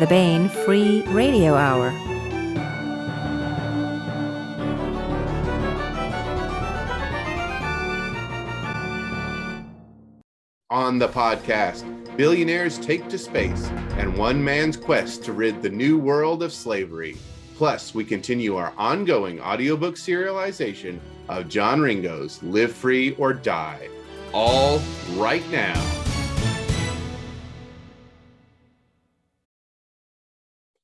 the Baen Free Radio Hour. On the podcast, billionaires take to space and one man's quest to rid the new world of slavery. Plus, we continue our ongoing audiobook serialization of John Ringo's Live Free or Die. All right now.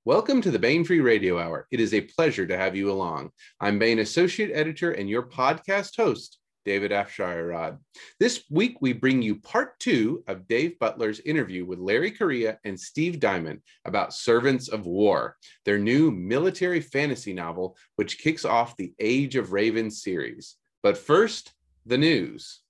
Welcome to the Baen Free Radio Hour. It is a pleasure to have you along. I'm Baen Associate Editor and your podcast host, David Afsharad. This week, we bring you part two of Dave Butler's interview with Larry Correia and Steve Diamond about Servants of War, their new military fantasy novel, which kicks off the Age of Ravens series. But first, the news.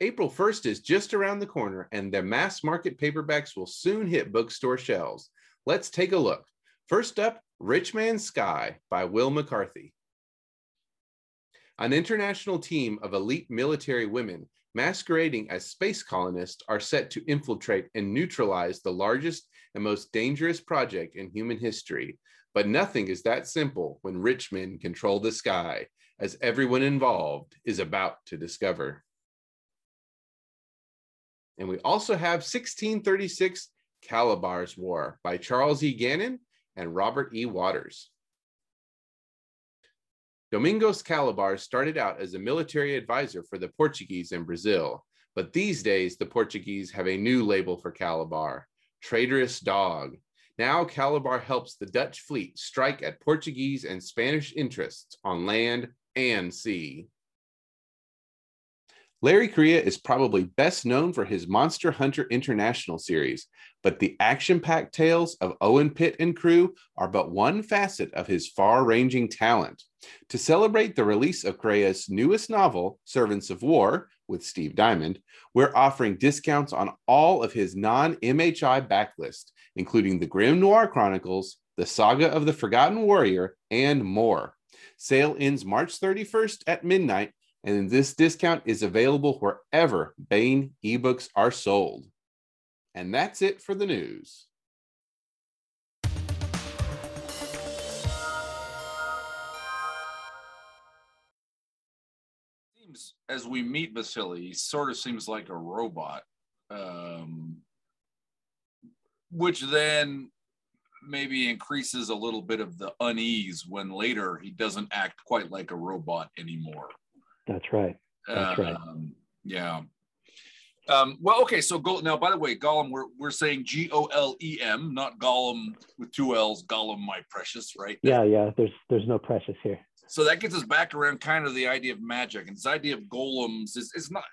April 1st is just around the corner, and the mass market paperbacks will soon hit bookstore shelves. Let's take a look. First up, Rich Man's Sky by Will McCarthy. An international team of elite military women masquerading as space colonists are set to infiltrate and neutralize the largest and most dangerous project in human history. But nothing is that simple when rich men control the sky, as everyone involved is about to discover. And we also have 1636 Calabar's War by Charles E. Gannon and Robert E. Waters. Domingos Calabar started out as a military advisor for the Portuguese in Brazil, but these days the Portuguese have a new label for Calabar, traitorous dog. Now Calabar helps the Dutch fleet strike at Portuguese and Spanish interests on land and sea. Larry Correia is probably best known for his Monster Hunter International series, but the action-packed tales of Owen Pitt and crew are but one facet of his far-ranging talent. To celebrate the release of Correia's newest novel, Servants of War, with Steve Diamond, we're offering discounts on all of his non-MHI backlist, including the Grim Noir Chronicles, the Saga of the Forgotten Warrior, and more. Sale ends March 31st at midnight, and this discount is available wherever Baen ebooks are sold. And that's it for the news. As we meet Vasily, he sort of seems like a robot, which then maybe increases a little bit of the unease when later he doesn't act quite like a robot anymore. That's right. That's right. Yeah. Well, okay. So go now. By the way, Gollum, we're saying G-O-L-E-M, not Gollum with two L's. Gollum, my precious, right? Yeah. There's no precious here. So that gets us back around kind of the idea of magic and this idea of golems. It's not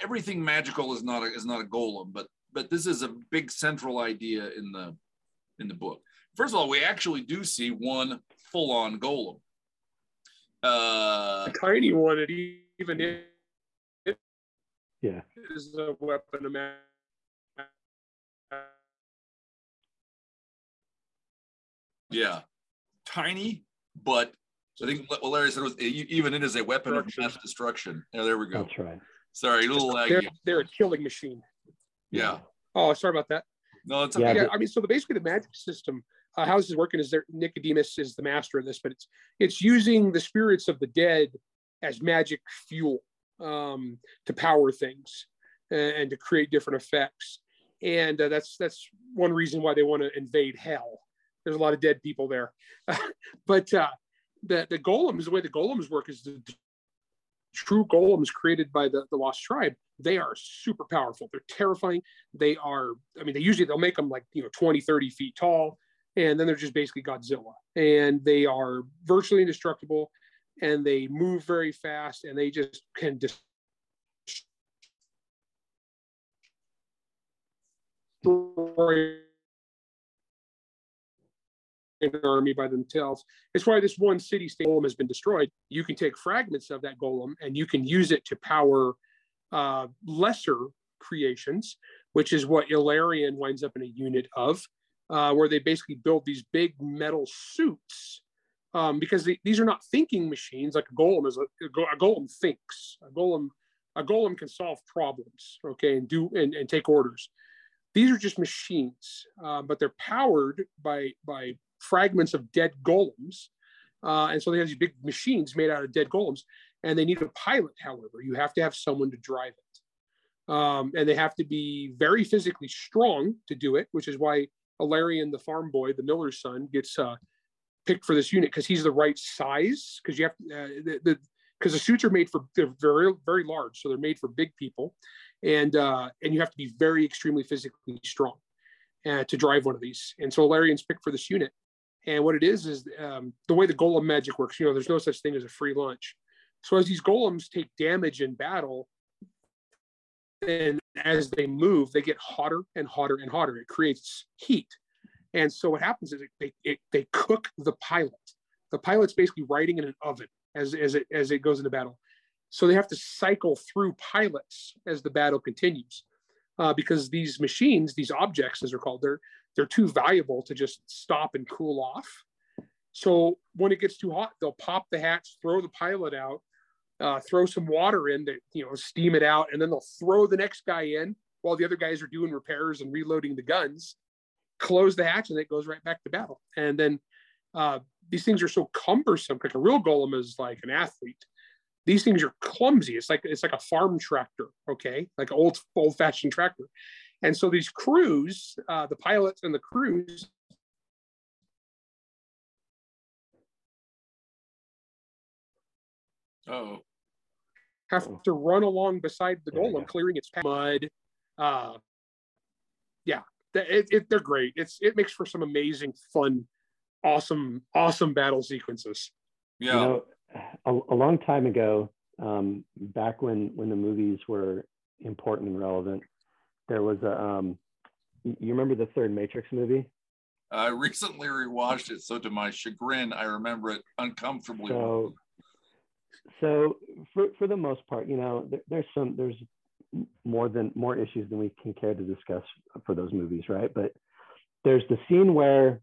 everything magical is not a golem, but this is a big central idea in the book. First of all, we actually do see one full-on golem. A tiny one, and even it is a weapon of magic. Yeah, tiny, but I think what Larry said was even it is a weapon of mass destruction. Oh, there we go. That's right. Sorry, a little laggy. They're a killing machine. Yeah. Oh, sorry about that. No, it's okay. Yeah, I mean, so basically the magic system. How this is working is there Nicodemus is the master of this, but it's using the spirits of the dead as magic fuel to power things and to create different effects. And that's one reason why they want to invade hell. There's a lot of dead people there. But the golems, the way the golems work is the true golems created by the lost tribe. They are super powerful. They're terrifying. They are, I mean, they'll make them like, 20, 30 feet tall. And then they're just basically Godzilla, and they are virtually indestructible, and they move very fast, and they just can destroy an army by themselves. It's why this one city-state golem has been destroyed. You can take fragments of that golem, and you can use it to power lesser creations, which is what Ilarion winds up in a unit of. Where they basically build these big metal suits because these are not thinking machines like a golem. A golem thinks. A golem A golem can solve problems, okay, and do and take orders. These are just machines, but they're powered by fragments of dead golems. And so they have these big machines made out of dead golems, and they need a pilot. However, you have to have someone to drive it. And they have to be very physically strong to do it, which is why Ilarion, the farm boy, the miller's son, gets picked for this unit, because he's the right size. Because you have because the suits are made for, they're very, very large. So they're made for big people. And you have to be very extremely physically strong to drive one of these. And so Ilarion's picked for this unit. And what it is the way the golem magic works, you know, there's no such thing as a free lunch. So as these golems take damage in battle, and as they move, they get hotter and hotter and hotter. It creates heat. And so what happens is they cook the pilot. The pilot's basically riding in an oven as it goes into battle. So they have to cycle through pilots as the battle continues, because these machines, these objects, as they're called, they're too valuable to just stop and cool off. So when it gets too hot, they'll pop the hatch, throw the pilot out, throw some water in to, you know, steam it out, and then they'll throw the next guy in while the other guys are doing repairs and reloading the guns, close the hatch, and it goes right back to battle. And then these things are so cumbersome. Like a real golem is like an athlete. These things are clumsy. It's like a farm tractor, okay? Like an old-fashioned tractor. And so these crews, the pilots and the crews, have to run along beside the golem, clearing its mud. They're great. It makes for some amazing, fun, awesome battle sequences. Yeah. You know, a long time ago, back when the movies were important and relevant, there was a, you remember the third Matrix movie? I recently rewatched it, so to my chagrin, I remember it uncomfortably. So for the most part, you know, there's more issues than we can care to discuss for those movies, right? But there's the scene where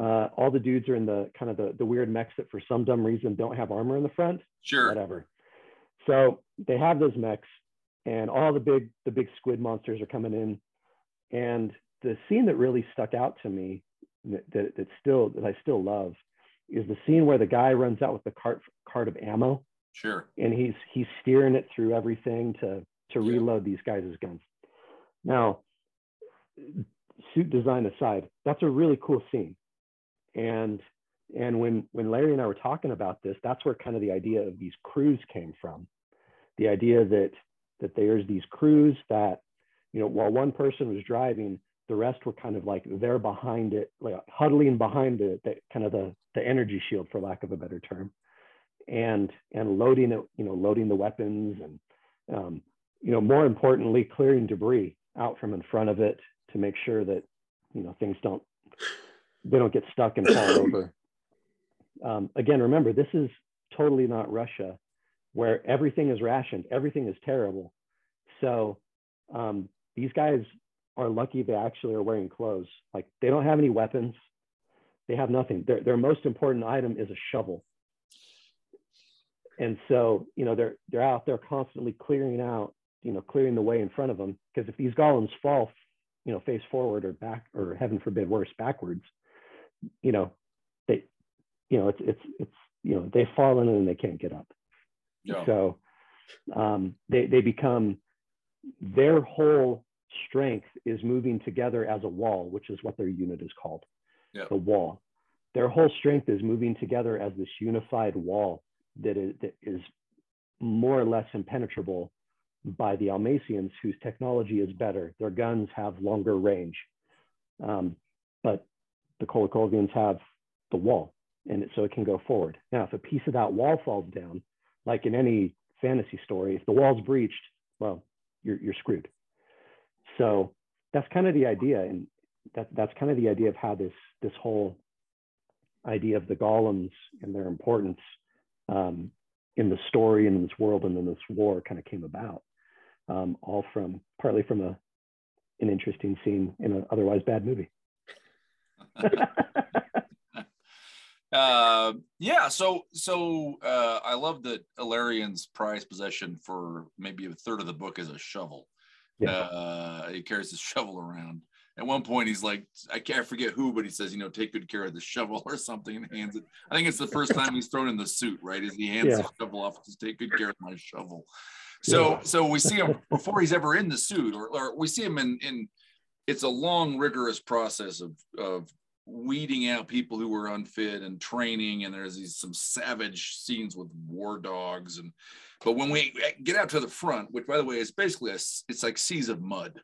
all the dudes are in the kind of the weird mechs that for some dumb reason don't have armor in the front. Sure. Whatever. So they have those mechs, and all the big squid monsters are coming in. And the scene that really stuck out to me, that I still love, is the scene where the guy runs out with the cart of ammo. Sure. And he's steering it through everything to reload these guys' guns. Now, suit design aside, that's a really cool scene. And when Larry and I were talking about this, that's where kind of the idea of these crews came from. The idea that there's these crews that, you know, while one person was driving, the rest were kind of like they're behind it, like huddling behind it, that kind of the energy shield, for lack of a better term, and loading it, you know, loading the weapons, and you know, more importantly, clearing debris out from in front of it to make sure that, you know, things don't get stuck and fall over. Again, remember, this is totally not Russia, where everything is rationed, everything is terrible. So these guys are lucky they actually are wearing clothes. Like, they don't have any weapons, they have nothing. Their most important item is a shovel. And so, you know, they're out there constantly clearing the way in front of them, because if these golems fall, you know, face forward or back, or heaven forbid worse, backwards, you know, they, you know, it's you know, they fall in and they can't get up. Yeah. So they become, their whole strength is moving together as a wall, which is what their unit is called. Yeah. The wall. Their whole strength is moving together as this unified wall that is more or less impenetrable by the Almacians, whose technology is better. Their guns have longer range, but the Kolokolians have the wall, and so it can go forward. Now, if a piece of that wall falls down, like in any fantasy story, if the wall's breached, well, you're screwed. So that's kind of the idea, and that's kind of the idea of how this whole idea of the golems and their importance in the story and in this world and in this war kind of came about. All from, partly from an interesting scene in an otherwise bad movie. Yeah, so I love that Ilarion's prized possession for maybe a third of the book is a shovel. Yeah. He carries his shovel around. At one point, he's like, I forget who, but he says, you know, take good care of the shovel or something, and hands it. I think it's the first time he's thrown in the suit, right? As he hands the shovel off, just take good care of my shovel. So, so we see him before he's ever in the suit, or we see him in it's a long, rigorous process of weeding out people who were unfit and training, and there's these some savage scenes with war dogs, and but when we get out to the front, which by the way is basically it's like seas of mud,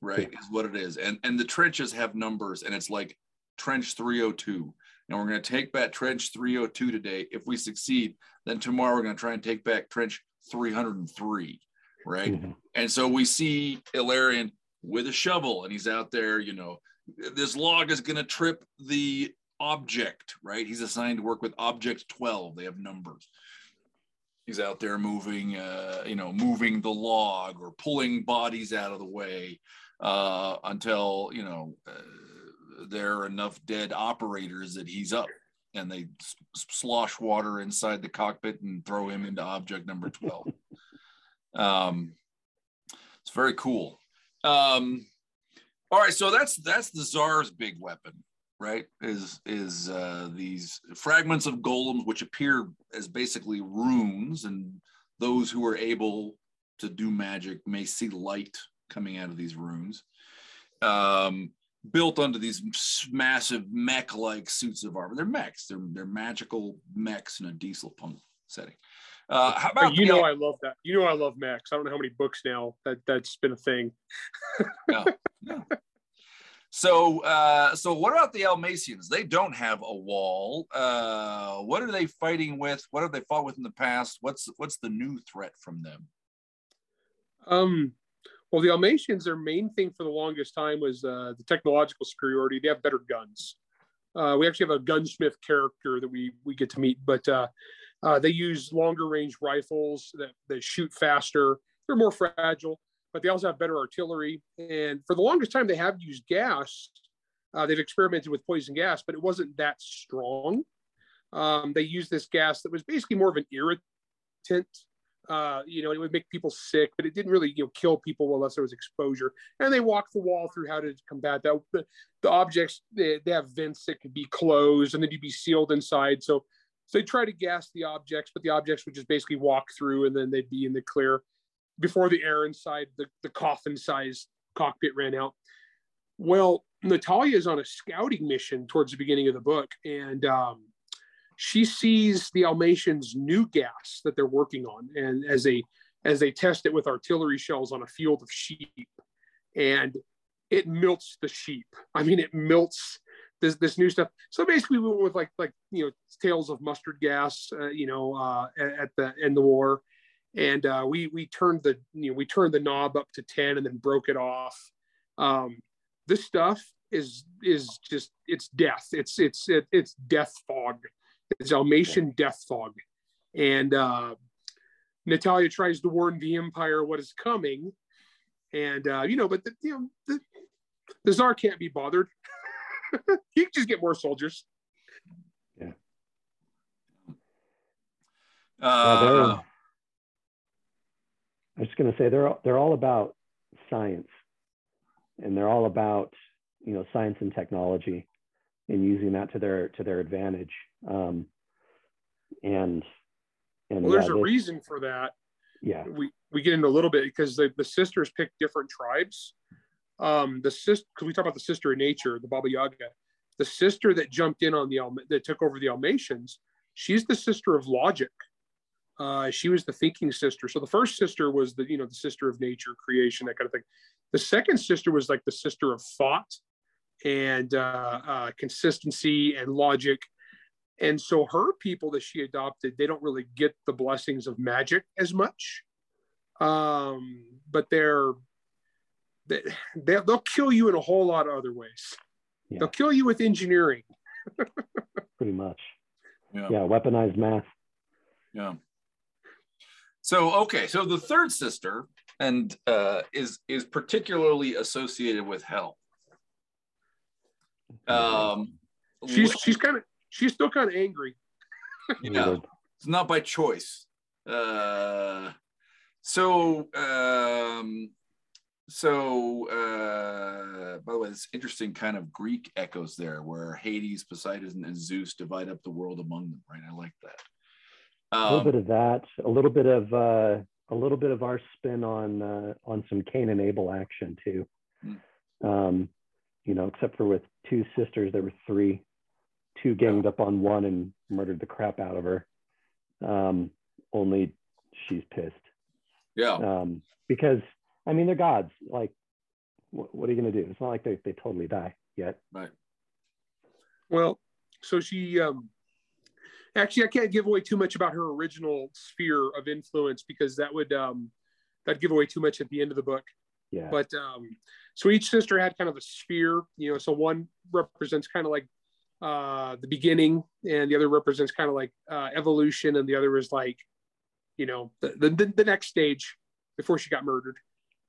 right? Is what it is, and the trenches have numbers, and it's like trench 302, and we're going to take back trench 302 today. If we succeed, then tomorrow we're going to try and take back trench 303, right? Mm-hmm. And so we see Ilarion with a shovel, and he's out there, you know, this log is going to trip the object, right? He's assigned to work with object 12. They have numbers. He's out there moving, you know, moving the log or pulling bodies out of the way until, you know, there are enough dead operators that he's up, and they slosh water inside the cockpit and throw him into object number 12. It's very cool. All right, so that's the Tsar's big weapon, right? Is these fragments of golems, which appear as basically runes, and those who are able to do magic may see light coming out of these runes, built onto these massive mech-like suits of armor. They're mechs. They're magical mechs in a diesel punk setting. How about you know I love that. You know I love mechs. I don't know how many books now that's been a thing. No. So what about the Almacians? They don't have a wall. What are they fighting with? What have they fought with in the past? What's the new threat from them? Well, the Almacians, their main thing for the longest time was the technological superiority. They have better guns. We actually have a gunsmith character that we get to meet, but they use longer range rifles that shoot faster. They're more fragile, but they also have better artillery. And for the longest time, they have used gas. They've experimented with poison gas, but it wasn't that strong. They used this gas that was basically more of an irritant. You know, it would make people sick, but it didn't really, you know, kill people unless there was exposure. And they walked the wall through how to combat that. The objects, they have vents that could be closed, and then you'd be sealed inside. So they try to gas the objects, but the objects would just basically walk through, and then they'd be in the clear. Before the air inside the coffin-sized cockpit ran out. Well, Natalia is on a scouting mission towards the beginning of the book, and she sees the Almacians' new gas that they're working on, and as they test it with artillery shells on a field of sheep, and it melts the sheep. I mean, it melts. This new stuff. So basically, we went with like you know, tales of mustard gas, you know, at the end of the war, and we turned the knob up to 10 and then broke it off. This stuff is just it's death. It's death fog. It's Almacian death fog, and Natalia tries to warn the Empire what is coming, and you know, but the Tsar can't be bothered. You can just get more soldiers. Yeah. I was just going to say they're all about science, and they're all about, you know, science and technology, and using that to their advantage. Well, there's a reason for that. Yeah. We get into a little bit because the sisters picked different tribes. The sister, because we talk about the sister of nature, the Baba Yaga, the sister that jumped in on that took over the Almacians, she's the sister of logic. She was the thinking sister. So the first sister was the, you know, the sister of nature, creation, that kind of thing. The second sister was like the sister of thought and consistency and logic. And so her people that she adopted, they don't really get the blessings of magic as much, but they're. They'll kill you in a whole lot of other ways. Yeah. They'll kill you with engineering. Pretty much. Yeah, weaponized math. Yeah. So, okay. So the third sister and is particularly associated with hell. She's kind of she's still kind of angry. Yeah, it's not by choice. So, by the way, this interesting kind of Greek echoes there, where Hades, Poseidon, and Zeus divide up the world among them. Right, I like that. A little bit of that, a little bit of our spin on some Cain and Abel action too. You know, except for with two sisters, there were three. Two ganged up on one and murdered the crap out of her. Only she's pissed. Yeah. Because, I mean, they're gods. Like, what are you going to do? It's not like they totally die yet. Right. Well, so she, actually, I can't give away too much about her original sphere of influence because that would, that'd give away too much at the end of the book. Yeah. But, so each sister had kind of a sphere, you know, so one represents kind of like the beginning, and the other represents kind of like evolution, and the other is like, you know, the next stage before she got murdered.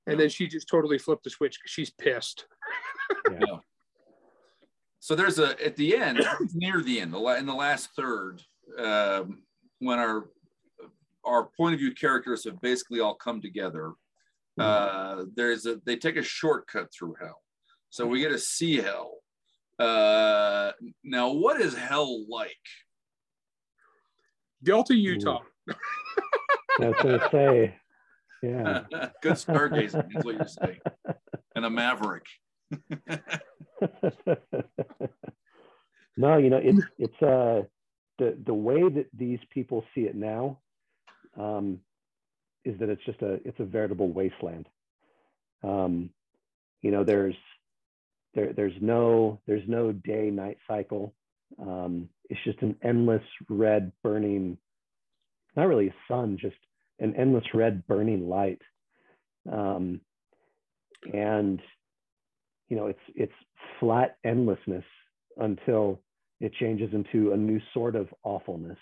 And then she just totally flipped the switch because she's pissed. Yeah. So there's at the end, near the end, in the last third, when our point of view characters have basically all come together, they take a shortcut through hell. So we get to see hell. Now, what is hell like? Delta, Utah. I was going to say, yeah. Good stargazing is what you say. And a maverick. No, you know, it's the way that these people see it now is that it's just a veritable wasteland. You know, there's no day night cycle. It's just an endless red burning, not really a sun, just an endless red burning light. And you know, it's flat endlessness until it changes into a new sort of awfulness.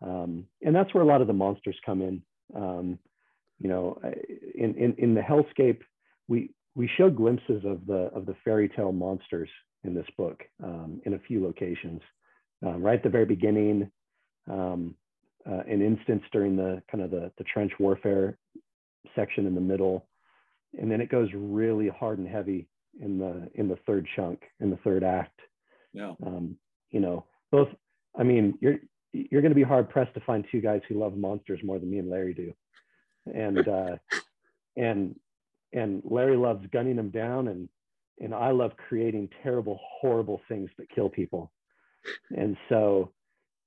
And that's where a lot of the monsters come in. You know, in the hellscape, we show glimpses of the fairy tale monsters in this book, in a few locations, right at the very beginning, an instance during the kind of the trench warfare section in the middle, and then it goes really hard and heavy in the third chunk, in the third act. Yeah. You know, both. I mean, you're going to be hard pressed to find two guys who love monsters more than me and Larry do, and Larry loves gunning them down, and I love creating terrible, horrible things that kill people. And so,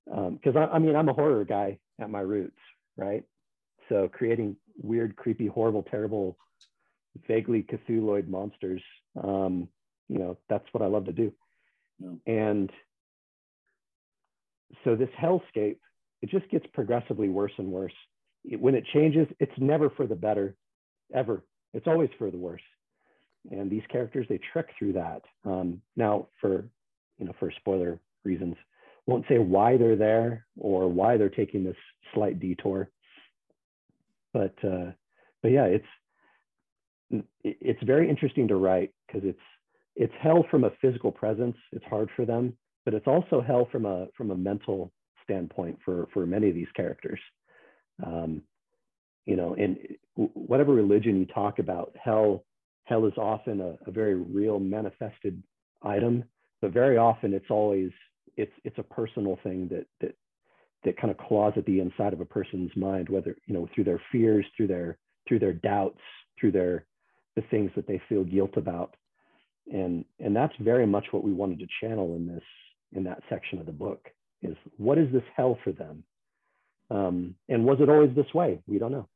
because I mean, I'm a horror guy at my roots, right? So creating weird, creepy, horrible, terrible, vaguely Cthulhuid monsters, you know, that's what I love to do. Yeah. And so this hellscape, it just gets progressively worse and worse. When it changes, it's never for the better, ever. It's always for the worse. And these characters, they trek through that. Now, for spoiler reasons, won't say why they're there or why they're taking this slight detour. But yeah, it's very interesting to write because it's hell from a physical presence. It's hard for them, but it's also hell from a mental standpoint for many of these characters. You know, in whatever religion you talk about, hell is often a very real manifested item, but very often it's a personal thing that kind of claws at the inside of a person's mind, whether, you know, through their fears, through their doubts, through the things that they feel guilt about, and that's very much what we wanted to channel in that section of the book is what is this hell for them, and was it always this way? We don't know.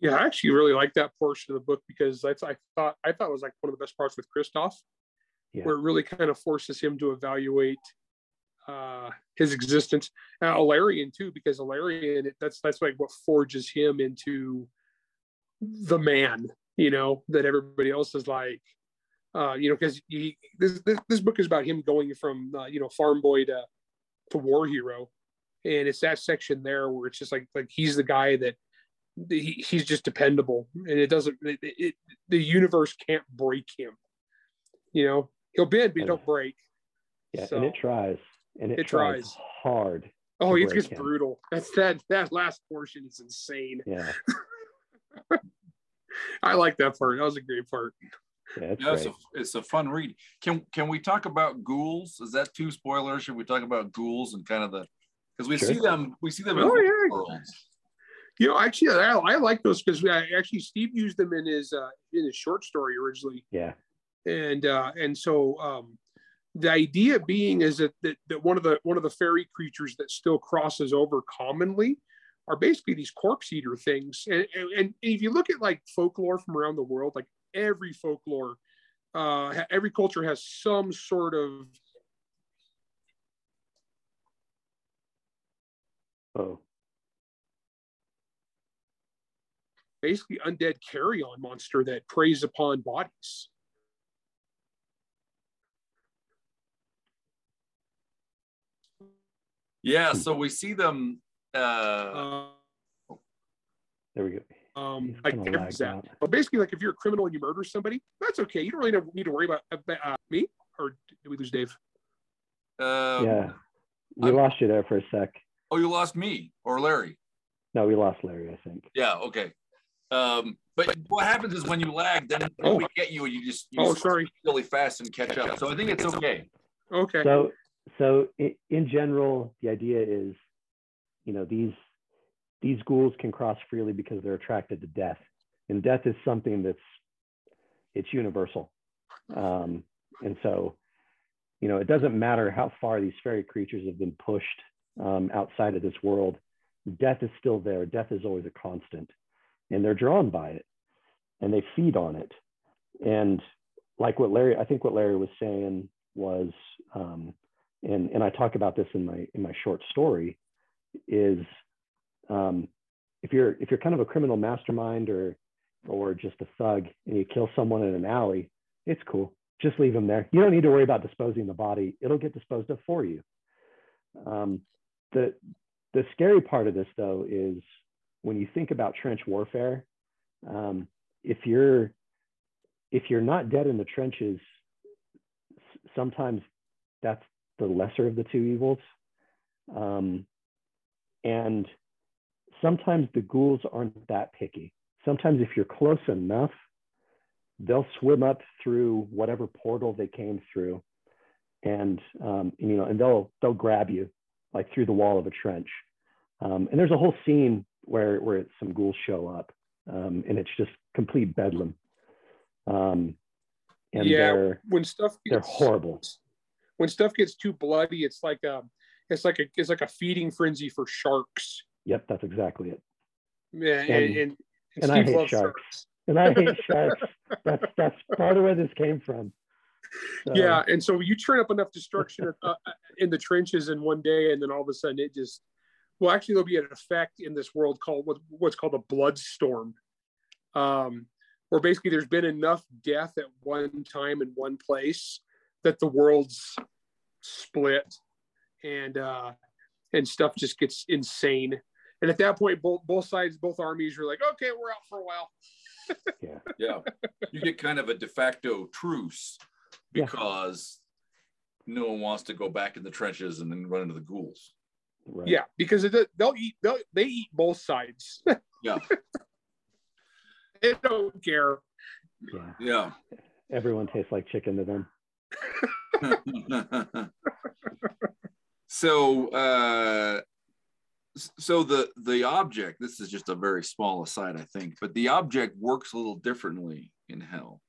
Yeah, I actually really like that portion of the book because I thought it was like one of the best parts with Christoph, where it really kind of forces him to evaluate his existence. Now, Ilarion too, because Ilarion, that's like what forges him into the man, you know, that everybody else is like, you know, because this book is about him going from you know, farm boy to war hero, and it's that section there where it's just like he's the guy that. He's just dependable, and the universe can't break him. You know, he'll bend, but he don't break. Yeah, so. And it tries. and it tries hard. Oh, it gets brutal. That's that last portion is insane. Yeah. I like that part. That was a great part. Yeah, it's a fun read. Can we talk about ghouls? Is that too spoiler? Should we talk about ghouls and kind of the, because we see them in worlds. You know, actually, I like those because Steve used them in his short story originally. Yeah. And so the idea being is that one of the fairy creatures that still crosses over commonly are basically these corpse eater things. And if you look at like folklore from around the world, like every folklore, every culture has some sort of. Oh. Basically undead carrion monster that preys upon bodies. Yeah, so we see them. There we go. But basically, like if you're a criminal and you murder somebody, that's okay. You don't really need to worry about me. Or did we lose Dave? Yeah, we lost you there for a sec. Oh, you lost me or Larry? No, we lost Larry, I think. Yeah. Okay. But what happens is when you lag, then we get you, and you just really fast and catch up. So I think it's okay. Okay. So in general, the idea is, you know, these ghouls can cross freely because they're attracted to death, and death is something that's universal. And so, you know, it doesn't matter how far these fairy creatures have been pushed outside of this world, death is still there. Death is always a constant, and they're drawn by it, and they feed on it. And like what Larry was saying was, and I talk about this in my short story, is if you're kind of a criminal mastermind or just a thug and you kill someone in an alley, it's cool. Just leave them there. You don't need to worry about disposing the body. It'll get disposed of for you. The scary part of this though is when you think about trench warfare, if you're not dead in the trenches, sometimes that's the lesser of the two evils. And sometimes the ghouls aren't that picky. Sometimes if you're close enough, they'll swim up through whatever portal they came through, and they'll grab you like through the wall of a trench. And there's a whole scene where some ghouls show up, and it's just complete bedlam. They're horrible. When stuff gets too bloody, it's like a feeding frenzy for sharks. Yep, that's exactly it. Yeah, and I hate sharks. And I hate sharks. That's part of where this came from. So, yeah, and so you turn up enough destruction in the trenches in one day, and then all of a sudden it just. Well, actually, there'll be an effect in this world called what's called a blood storm, where basically there's been enough death at one time in one place that the world's split, and stuff just gets insane. And at that point, both armies are like, okay, we're out for a while. yeah, you get kind of a de facto truce because no one wants to go back in the trenches and then run into the ghouls. Right. Yeah, because they eat both sides. Yeah, they don't care. Yeah, everyone tastes like chicken to them. So the object, this is just a very small aside, I think, but the object works a little differently in hell.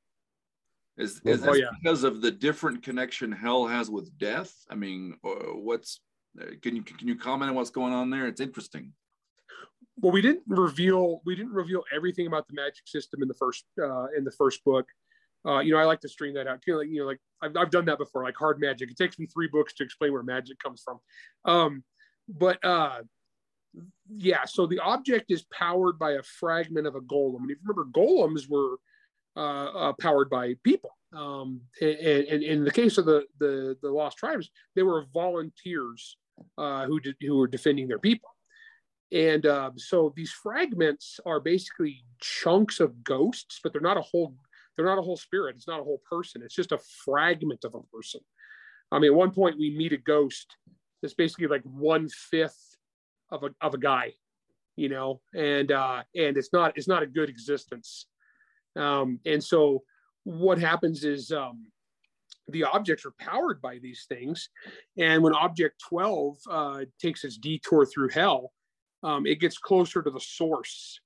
Is because of the different connection hell has with death? I mean, can you comment on what's going on there? It's interesting. Well, we didn't reveal everything about the magic system in the first book. I like to stream that out. Like I've done that before, like hard magic. It takes me 3 books to explain where magic comes from. So the object is powered by a fragment of a golem. And if you remember, golems were powered by people. And in the case of the Lost Tribes, they were volunteers who were defending their people. And so these fragments are basically chunks of ghosts, but they're not a whole spirit. It's not a whole person. It's just a fragment of a person. I mean, at one point we meet a ghost that's basically like 1/5 of a guy, you know, and it's not a good existence. And so what happens is the objects are powered by these things. And when object 12 takes its detour through hell, it gets closer to the source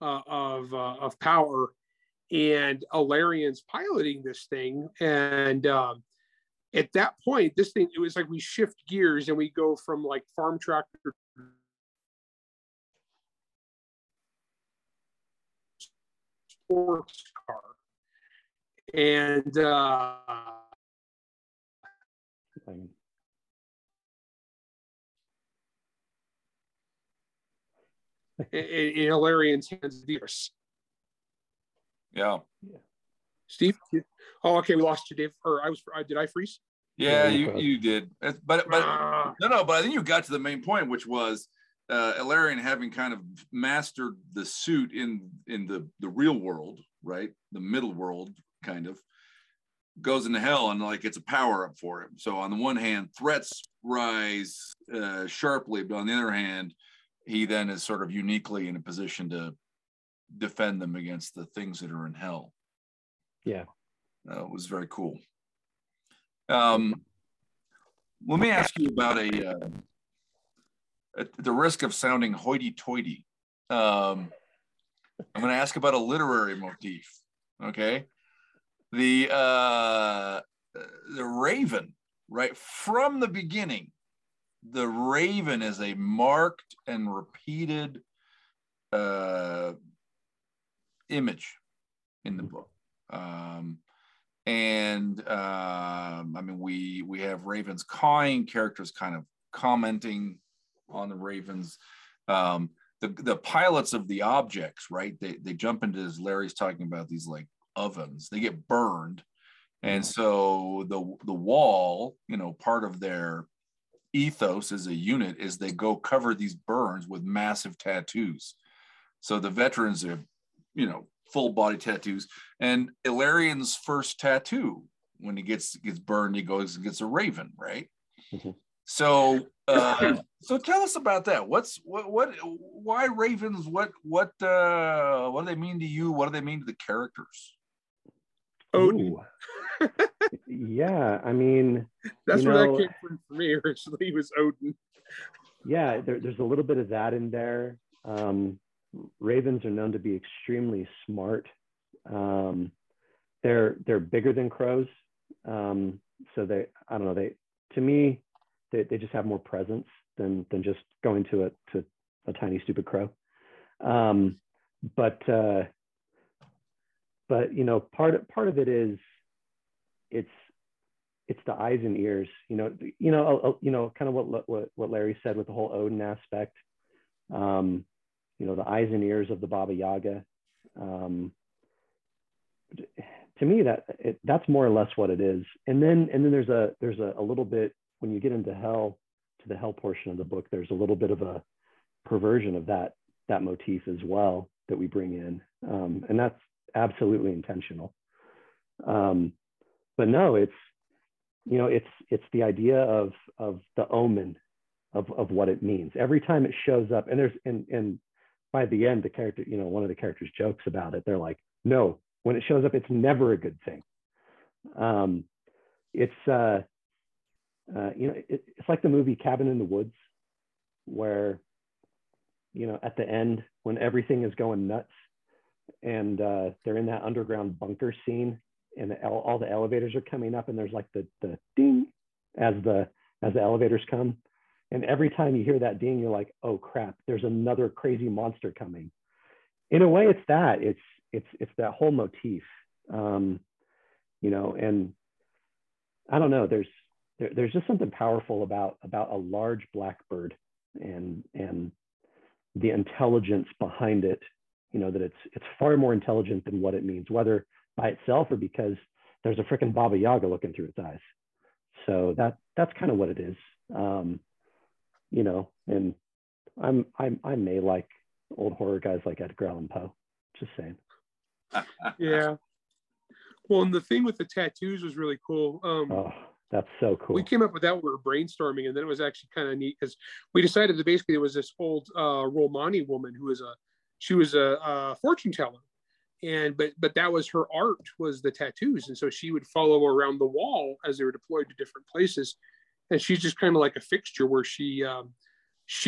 of power. And Ilarian's piloting this thing. And at that point, this thing, it was like we shift gears and we go from like farm tractor sports car. And in Ilarian's hands, yeah. Steve? Oh, okay. We lost you, Dave. Or did I freeze? Yeah, you did. But no. But I think you got to the main point, which was Ilarion having kind of mastered the suit in the real world, right? The middle world, kind of goes into hell and like it's a power up for him. So on the one hand, threats rise sharply, but on the other hand, he then is sort of uniquely in a position to defend them against the things that are in hell. Yeah, it was very cool. Let me ask you about at the risk of sounding hoity-toity. I'm going to ask about a literary motif. Okay, the raven, right from the beginning, the raven is a marked and repeated image in the book. I mean, we have ravens cawing, characters kind of commenting on the ravens. The pilots of the objects, right? They jump into, as Larry's talking about, these like ovens. They get burned, and so the wall, you know, part of their ethos as a unit is they go cover these burns with massive tattoos. So the veterans are, you know, full body tattoos. And Ilarion's first tattoo, when he gets burned, he goes and gets a raven, right? Mm-hmm. So tell us about that. Why ravens? What do they mean to you? What do they mean to the characters? Odin. Yeah, I mean, that's where that came from for me originally, was Odin. Yeah, there's a little bit of that in there. Ravens are known to be extremely smart. They're bigger than crows, so they, I don't know, they, to me, they just have more presence than just going to a tiny stupid crow. But you know, part of it is it's the eyes and ears. You know, kind of what Larry said with the whole Odin aspect. You know, the eyes and ears of the Baba Yaga. To me, that's more or less what it is. And then there's a little bit, when you get into hell, to the hell portion of the book, there's a little bit of a perversion of that motif as well that we bring in, and that's absolutely intentional. But no, it's, you know, it's the idea of the omen of what it means every time it shows up, and by the end, the character, you know, one of the characters jokes about it. They're like, no, when it shows up, it's never a good thing. You know, it's like the movie Cabin in the Woods, where, you know, at the end, when everything is going nuts and they're in that underground bunker scene and all the elevators are coming up, and there's like the ding as the elevators come. And every time you hear that ding, you're like, oh crap, there's another crazy monster coming. In a way, it's that. It's that whole motif. You know, and I don't know, there's just something powerful about a large blackbird and the intelligence behind it, you know, that it's far more intelligent than what it means, whether by itself or because there's a freaking Baba Yaga looking through its eyes. So that's kind of what it is. You know, and I may like old horror guys like Edgar Allan Poe. Just saying. Yeah. Well, and the thing with the tattoos was really cool. That's so cool. We came up with that when we were brainstorming, and then it was actually kind of neat because we decided that basically there was this old Romani woman who was a fortune teller, but that was her art, was the tattoos, and so she would follow around the wall as they were deployed to different places, and she's just kind of like a fixture where she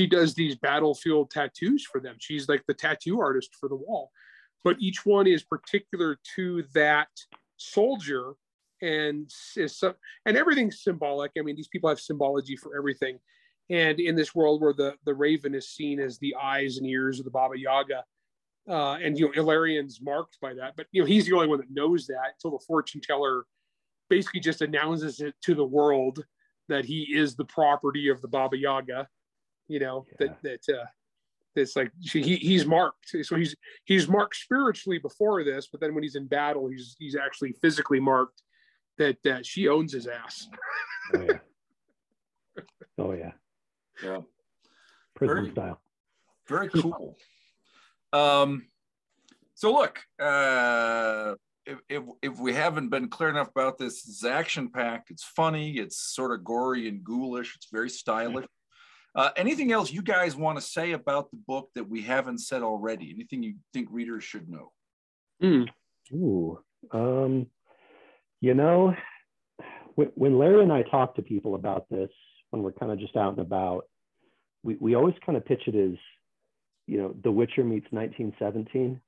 does these battlefield tattoos for them. She's like the tattoo artist for the wall, but each one is particular to that soldier, and everything's symbolic. I mean, these people have symbology for everything. And in this world where the raven is seen as the eyes and ears of the Baba Yaga, and, you know, Ilarion's marked by that, but, you know, he's the only one that knows that until the fortune teller basically just announces it to the world that he is the property of the Baba Yaga, you know, yeah. That's like, he's marked. So he's marked spiritually before this, but then when he's in battle, he's actually physically marked that she owns his ass. Oh, yeah. Oh, yeah. Yeah, prison very, style. Very cool. So look, if we haven't been clear enough about this, it's action-packed. It's funny. It's sort of gory and ghoulish. It's very stylish. Anything else you guys want to say about the book that we haven't said already? Anything you think readers should know? Mm. Ooh, you know, when Larry and I talk to people about this, when we're kind of just out and about, we always kind of pitch it as, you know, The Witcher meets 1917.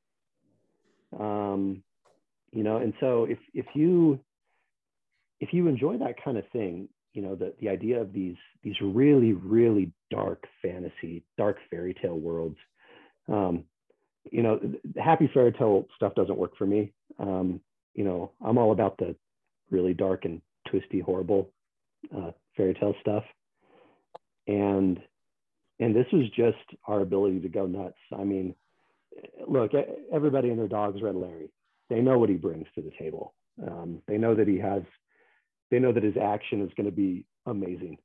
You know, and so if you enjoy that kind of thing, you know, the idea of these really, really dark fantasy, dark fairy tale worlds, you know, happy fairy tale stuff doesn't work for me. You know, I'm all about the really dark and twisty, horrible fairy tale stuff, and this was just our ability to go nuts. I mean, look, everybody and their dogs read Larry. They know what he brings to the table. They know that they know that his action is going to be amazing,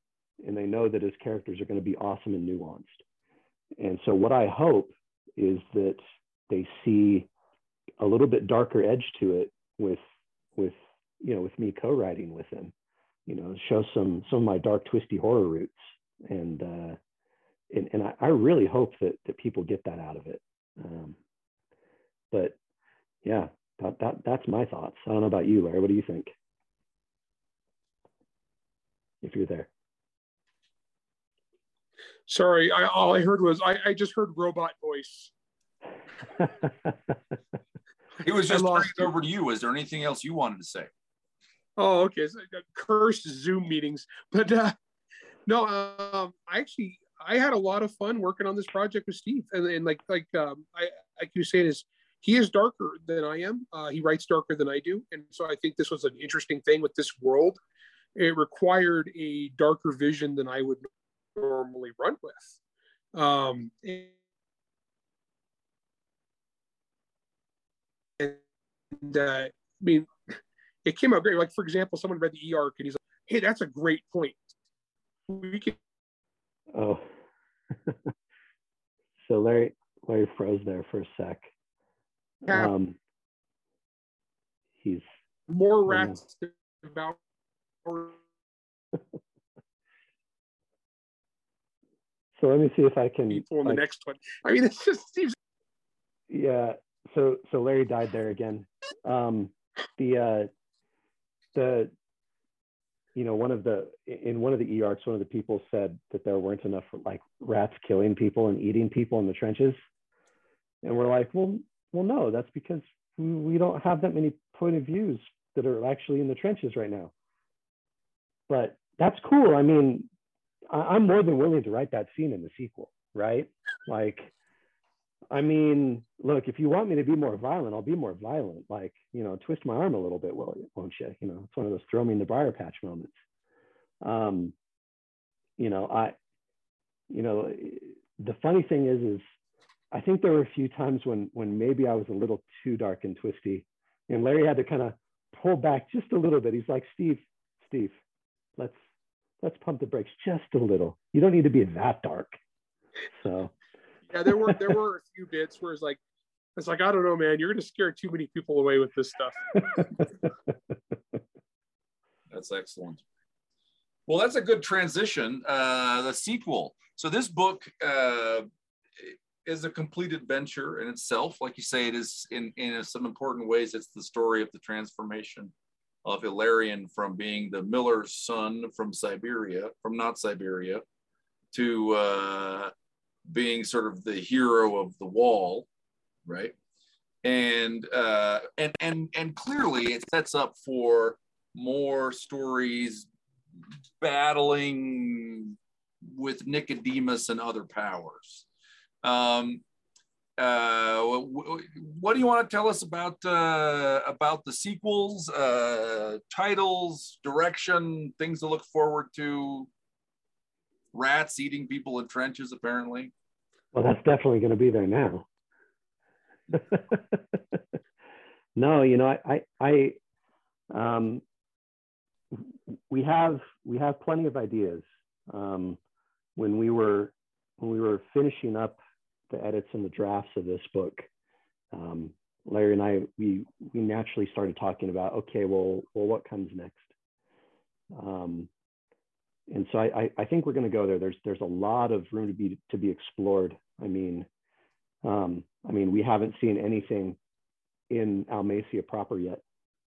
and they know that his characters are going to be awesome and nuanced. And so what I hope is that they see a little bit darker edge to it with you know, with me co-writing with him. You know, show some of my dark, twisty horror roots, and I really hope that people get that out of it. But yeah, that's my thoughts. I don't know about you, Larry. What do you think? If you're there. Sorry, all I heard was I just heard robot voice. It was just turned over to you. Is there anything else you wanted to say? Oh, okay. So, cursed Zoom meetings, but no. I had a lot of fun working on this project with Steve, and like you were saying, he is darker than I am. He writes darker than I do, and so I think this was an interesting thing with this world. It required a darker vision than I would normally run with. I mean. It came out great. Like, for example, someone read the E-Arc and he's like, hey, that's a great point. We can... Oh. So Larry froze there for a sec. He's... More rats about... So let me see if I can... People in the next one. I mean, it just seems... Yeah. So Larry died there again. The you know, in one of the E-Arcs, one of the people said that there weren't enough like rats killing people and eating people in the trenches, and we're like, well no, that's because we don't have that many point of views that are actually in the trenches right now. But that's cool. I mean, I'm more than willing to write that scene in the sequel, right? Like, I mean, look, if you want me to be more violent, I'll be more violent. Like, you know, twist my arm a little bit, won't you? You know, it's one of those throw me in the briar patch moments. The funny thing is I think there were a few times when maybe I was a little too dark and twisty, and Larry had to kind of pull back just a little bit. He's like, Steve, let's pump the brakes just a little. You don't need to be that dark. So. Yeah, there were a few bits where it's like, I don't know, man, you're gonna scare too many people away with this stuff. That's excellent. Well, that's a good transition, the sequel. So this book is a complete adventure in itself. Like you say, it is in some important ways, it's the story of the transformation of Ilarion from being the miller's son from Siberia, from not Siberia, to being sort of the hero of the wall, right? And clearly it sets up for more stories battling with Nicodemus and other powers. What do you want to tell us about the sequels, titles, direction, things to look forward to? Rats eating people in trenches, apparently. Well, that's definitely going to be there now. No, you know, we have plenty of ideas. When we were finishing up the edits and the drafts of this book, Larry and I, we naturally started talking about, okay, well, what comes next? And so I think we're going to go there. There's a lot of room to be explored. I mean, we haven't seen anything in Almacia proper yet.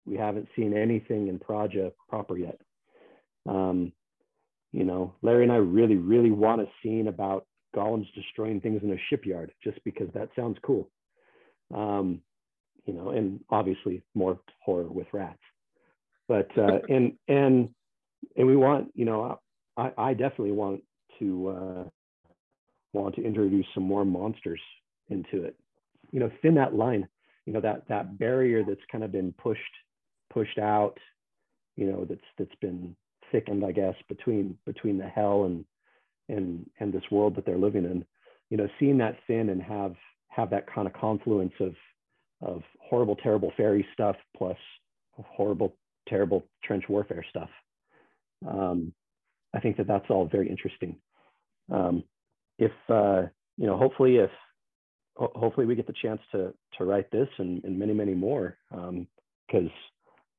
We haven't seen anything in Praja proper yet. You know, Larry and I really, really want a scene about golems destroying things in a shipyard, just because that sounds cool. You know, and obviously more horror with rats. But and we want, you know, I definitely want to introduce some more monsters into it, you know, thin that line, you know, that barrier that's kind of been pushed out, you know, that's been thickened, I guess, between the hell and this world that they're living in, you know, seeing that thin and have that kind of confluence of horrible, terrible fairy stuff plus horrible, terrible trench warfare stuff. I think that's all very interesting. You know, hopefully we get the chance to write this and many, many more. Because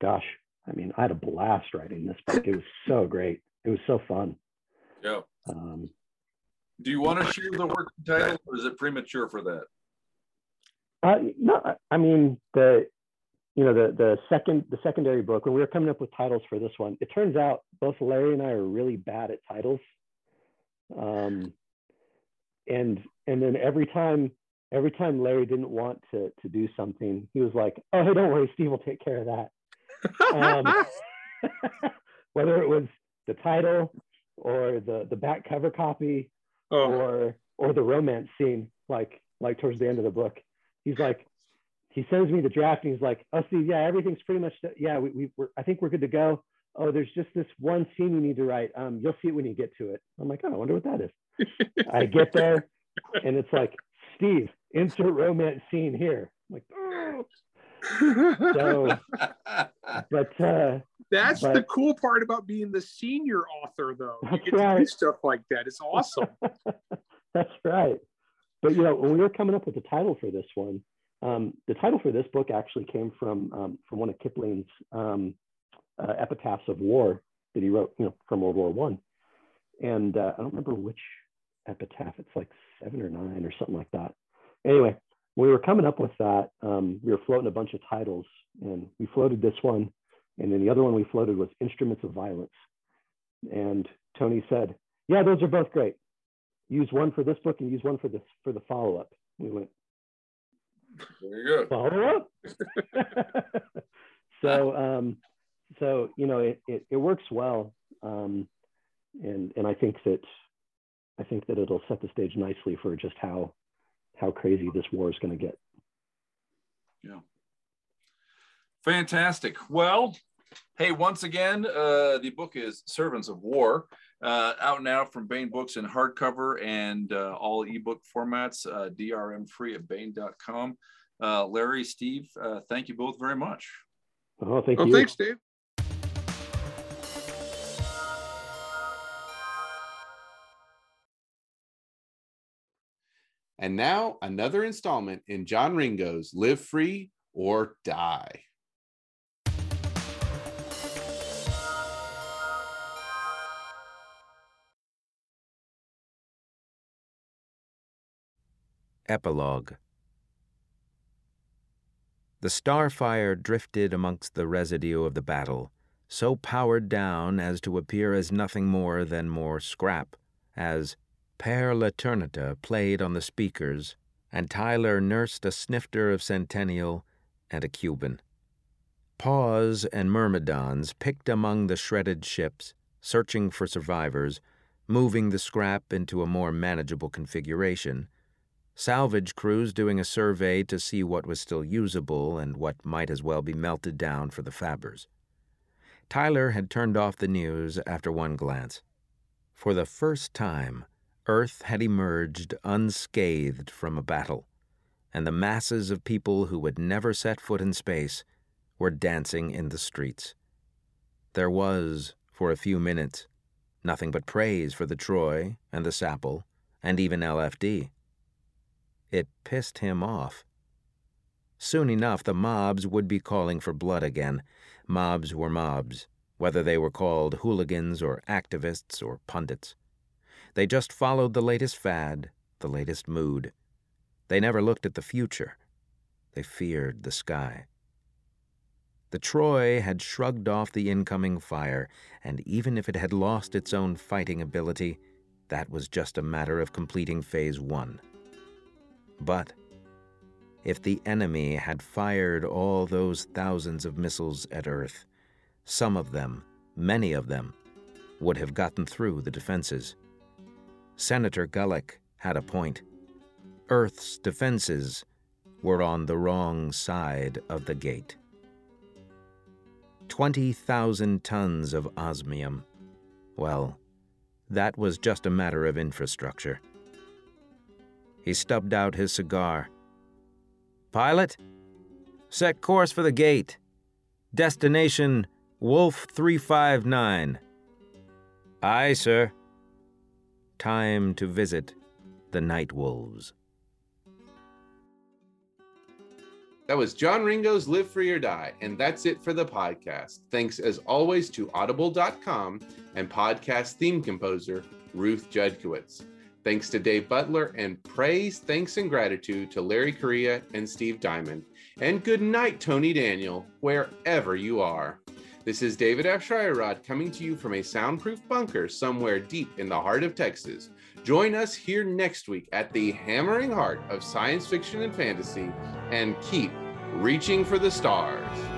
gosh, I mean, I had a blast writing this book. It was so great. It was so fun. Yeah. Do you want to share the working title, or is it premature for that? No, I mean, the secondary book, when we were coming up with titles for this one, it turns out both Larry and I are really bad at titles. And then every time Larry didn't want to do something, he was like, "Oh, hey, don't worry, Steve will take care of that." Whether it was the title or the back cover copy, or the romance scene, like towards the end of the book, he's like, he sends me the draft and he's like, "Oh, Steve, yeah, everything's pretty much I think we're good to go. Oh, there's just this one scene you need to write. You'll see it when you get to it." I'm like, "Oh, I wonder what that is." I get there, and it's like, "Steve, insert romance scene here." I'm like, "Oh." So, but the cool part about being the senior author, though. You get to do stuff like that. It's awesome. That's right. But you know, when we were coming up with the title for this one, the title for this book actually came from one of Kipling's epitaphs of war that he wrote, you know, from World War One. And I don't remember which epitaph. It's like 7 or 9 or something like that. Anyway, we were coming up with that. We were floating a bunch of titles, and we floated this one. And then the other one we floated was Instruments of Violence. And Tony said, "Yeah, those are both great. Use one for this book and use one for the follow-up." We went, "There you go. Follow-up?" So, you know, it works well. And I think that it'll set the stage nicely for just how crazy this war is going to get. Yeah. Fantastic. Well, hey, once again, the book is Servants of War, out now from Baen Books in hardcover and all ebook formats, DRM free at Baen.com. Larry, Steve, thank you both very much. Oh, thank you. Thanks, Steve. And now another installment in John Ringo's Live Free or Die. Epilogue. The Starfire drifted amongst the residue of the battle, so powered down as to appear as nothing more than more scrap, as Père La played on the speakers, and Tyler nursed a snifter of Centennial and a Cuban. Paws and myrmidons picked among the shredded ships, searching for survivors, moving the scrap into a more manageable configuration, salvage crews doing a survey to see what was still usable and what might as well be melted down for the fabbers. Tyler had turned off the news after one glance. For the first time, Earth had emerged unscathed from a battle, and the masses of people who had never set foot in space were dancing in the streets. There was, for a few minutes, nothing but praise for the Troy and the Sapple and even LFD. It pissed him off. Soon enough, the mobs would be calling for blood again. Mobs were mobs, whether they were called hooligans or activists or pundits. They just followed the latest fad, the latest mood. They never looked at the future. They feared the sky. The Troy had shrugged off the incoming fire, and even if it had lost its own fighting ability, that was just a matter of completing Phase 1. But if the enemy had fired all those thousands of missiles at Earth, some of them, many of them, would have gotten through the defenses. Senator Gulick had a point. Earth's defenses were on the wrong side of the gate. 20,000 tons of osmium. Well, that was just a matter of infrastructure. He stubbed out his cigar. "Pilot, set course for the gate. Destination Wolf 359. "Aye, sir." Time to visit the Night Wolves. That was John Ringo's Live Free or Die, and that's it for the podcast. Thanks, as always, to Audible.com and podcast theme composer Ruth Judkowitz. Thanks to Dave Butler, and praise, thanks, and gratitude to Larry Correia and Steve Diamond. And good night, Tony Daniel, wherever you are. This is David Afsharad coming to you from a soundproof bunker somewhere deep in the heart of Texas. Join us here next week at the hammering heart of science fiction and fantasy, and keep reaching for the stars.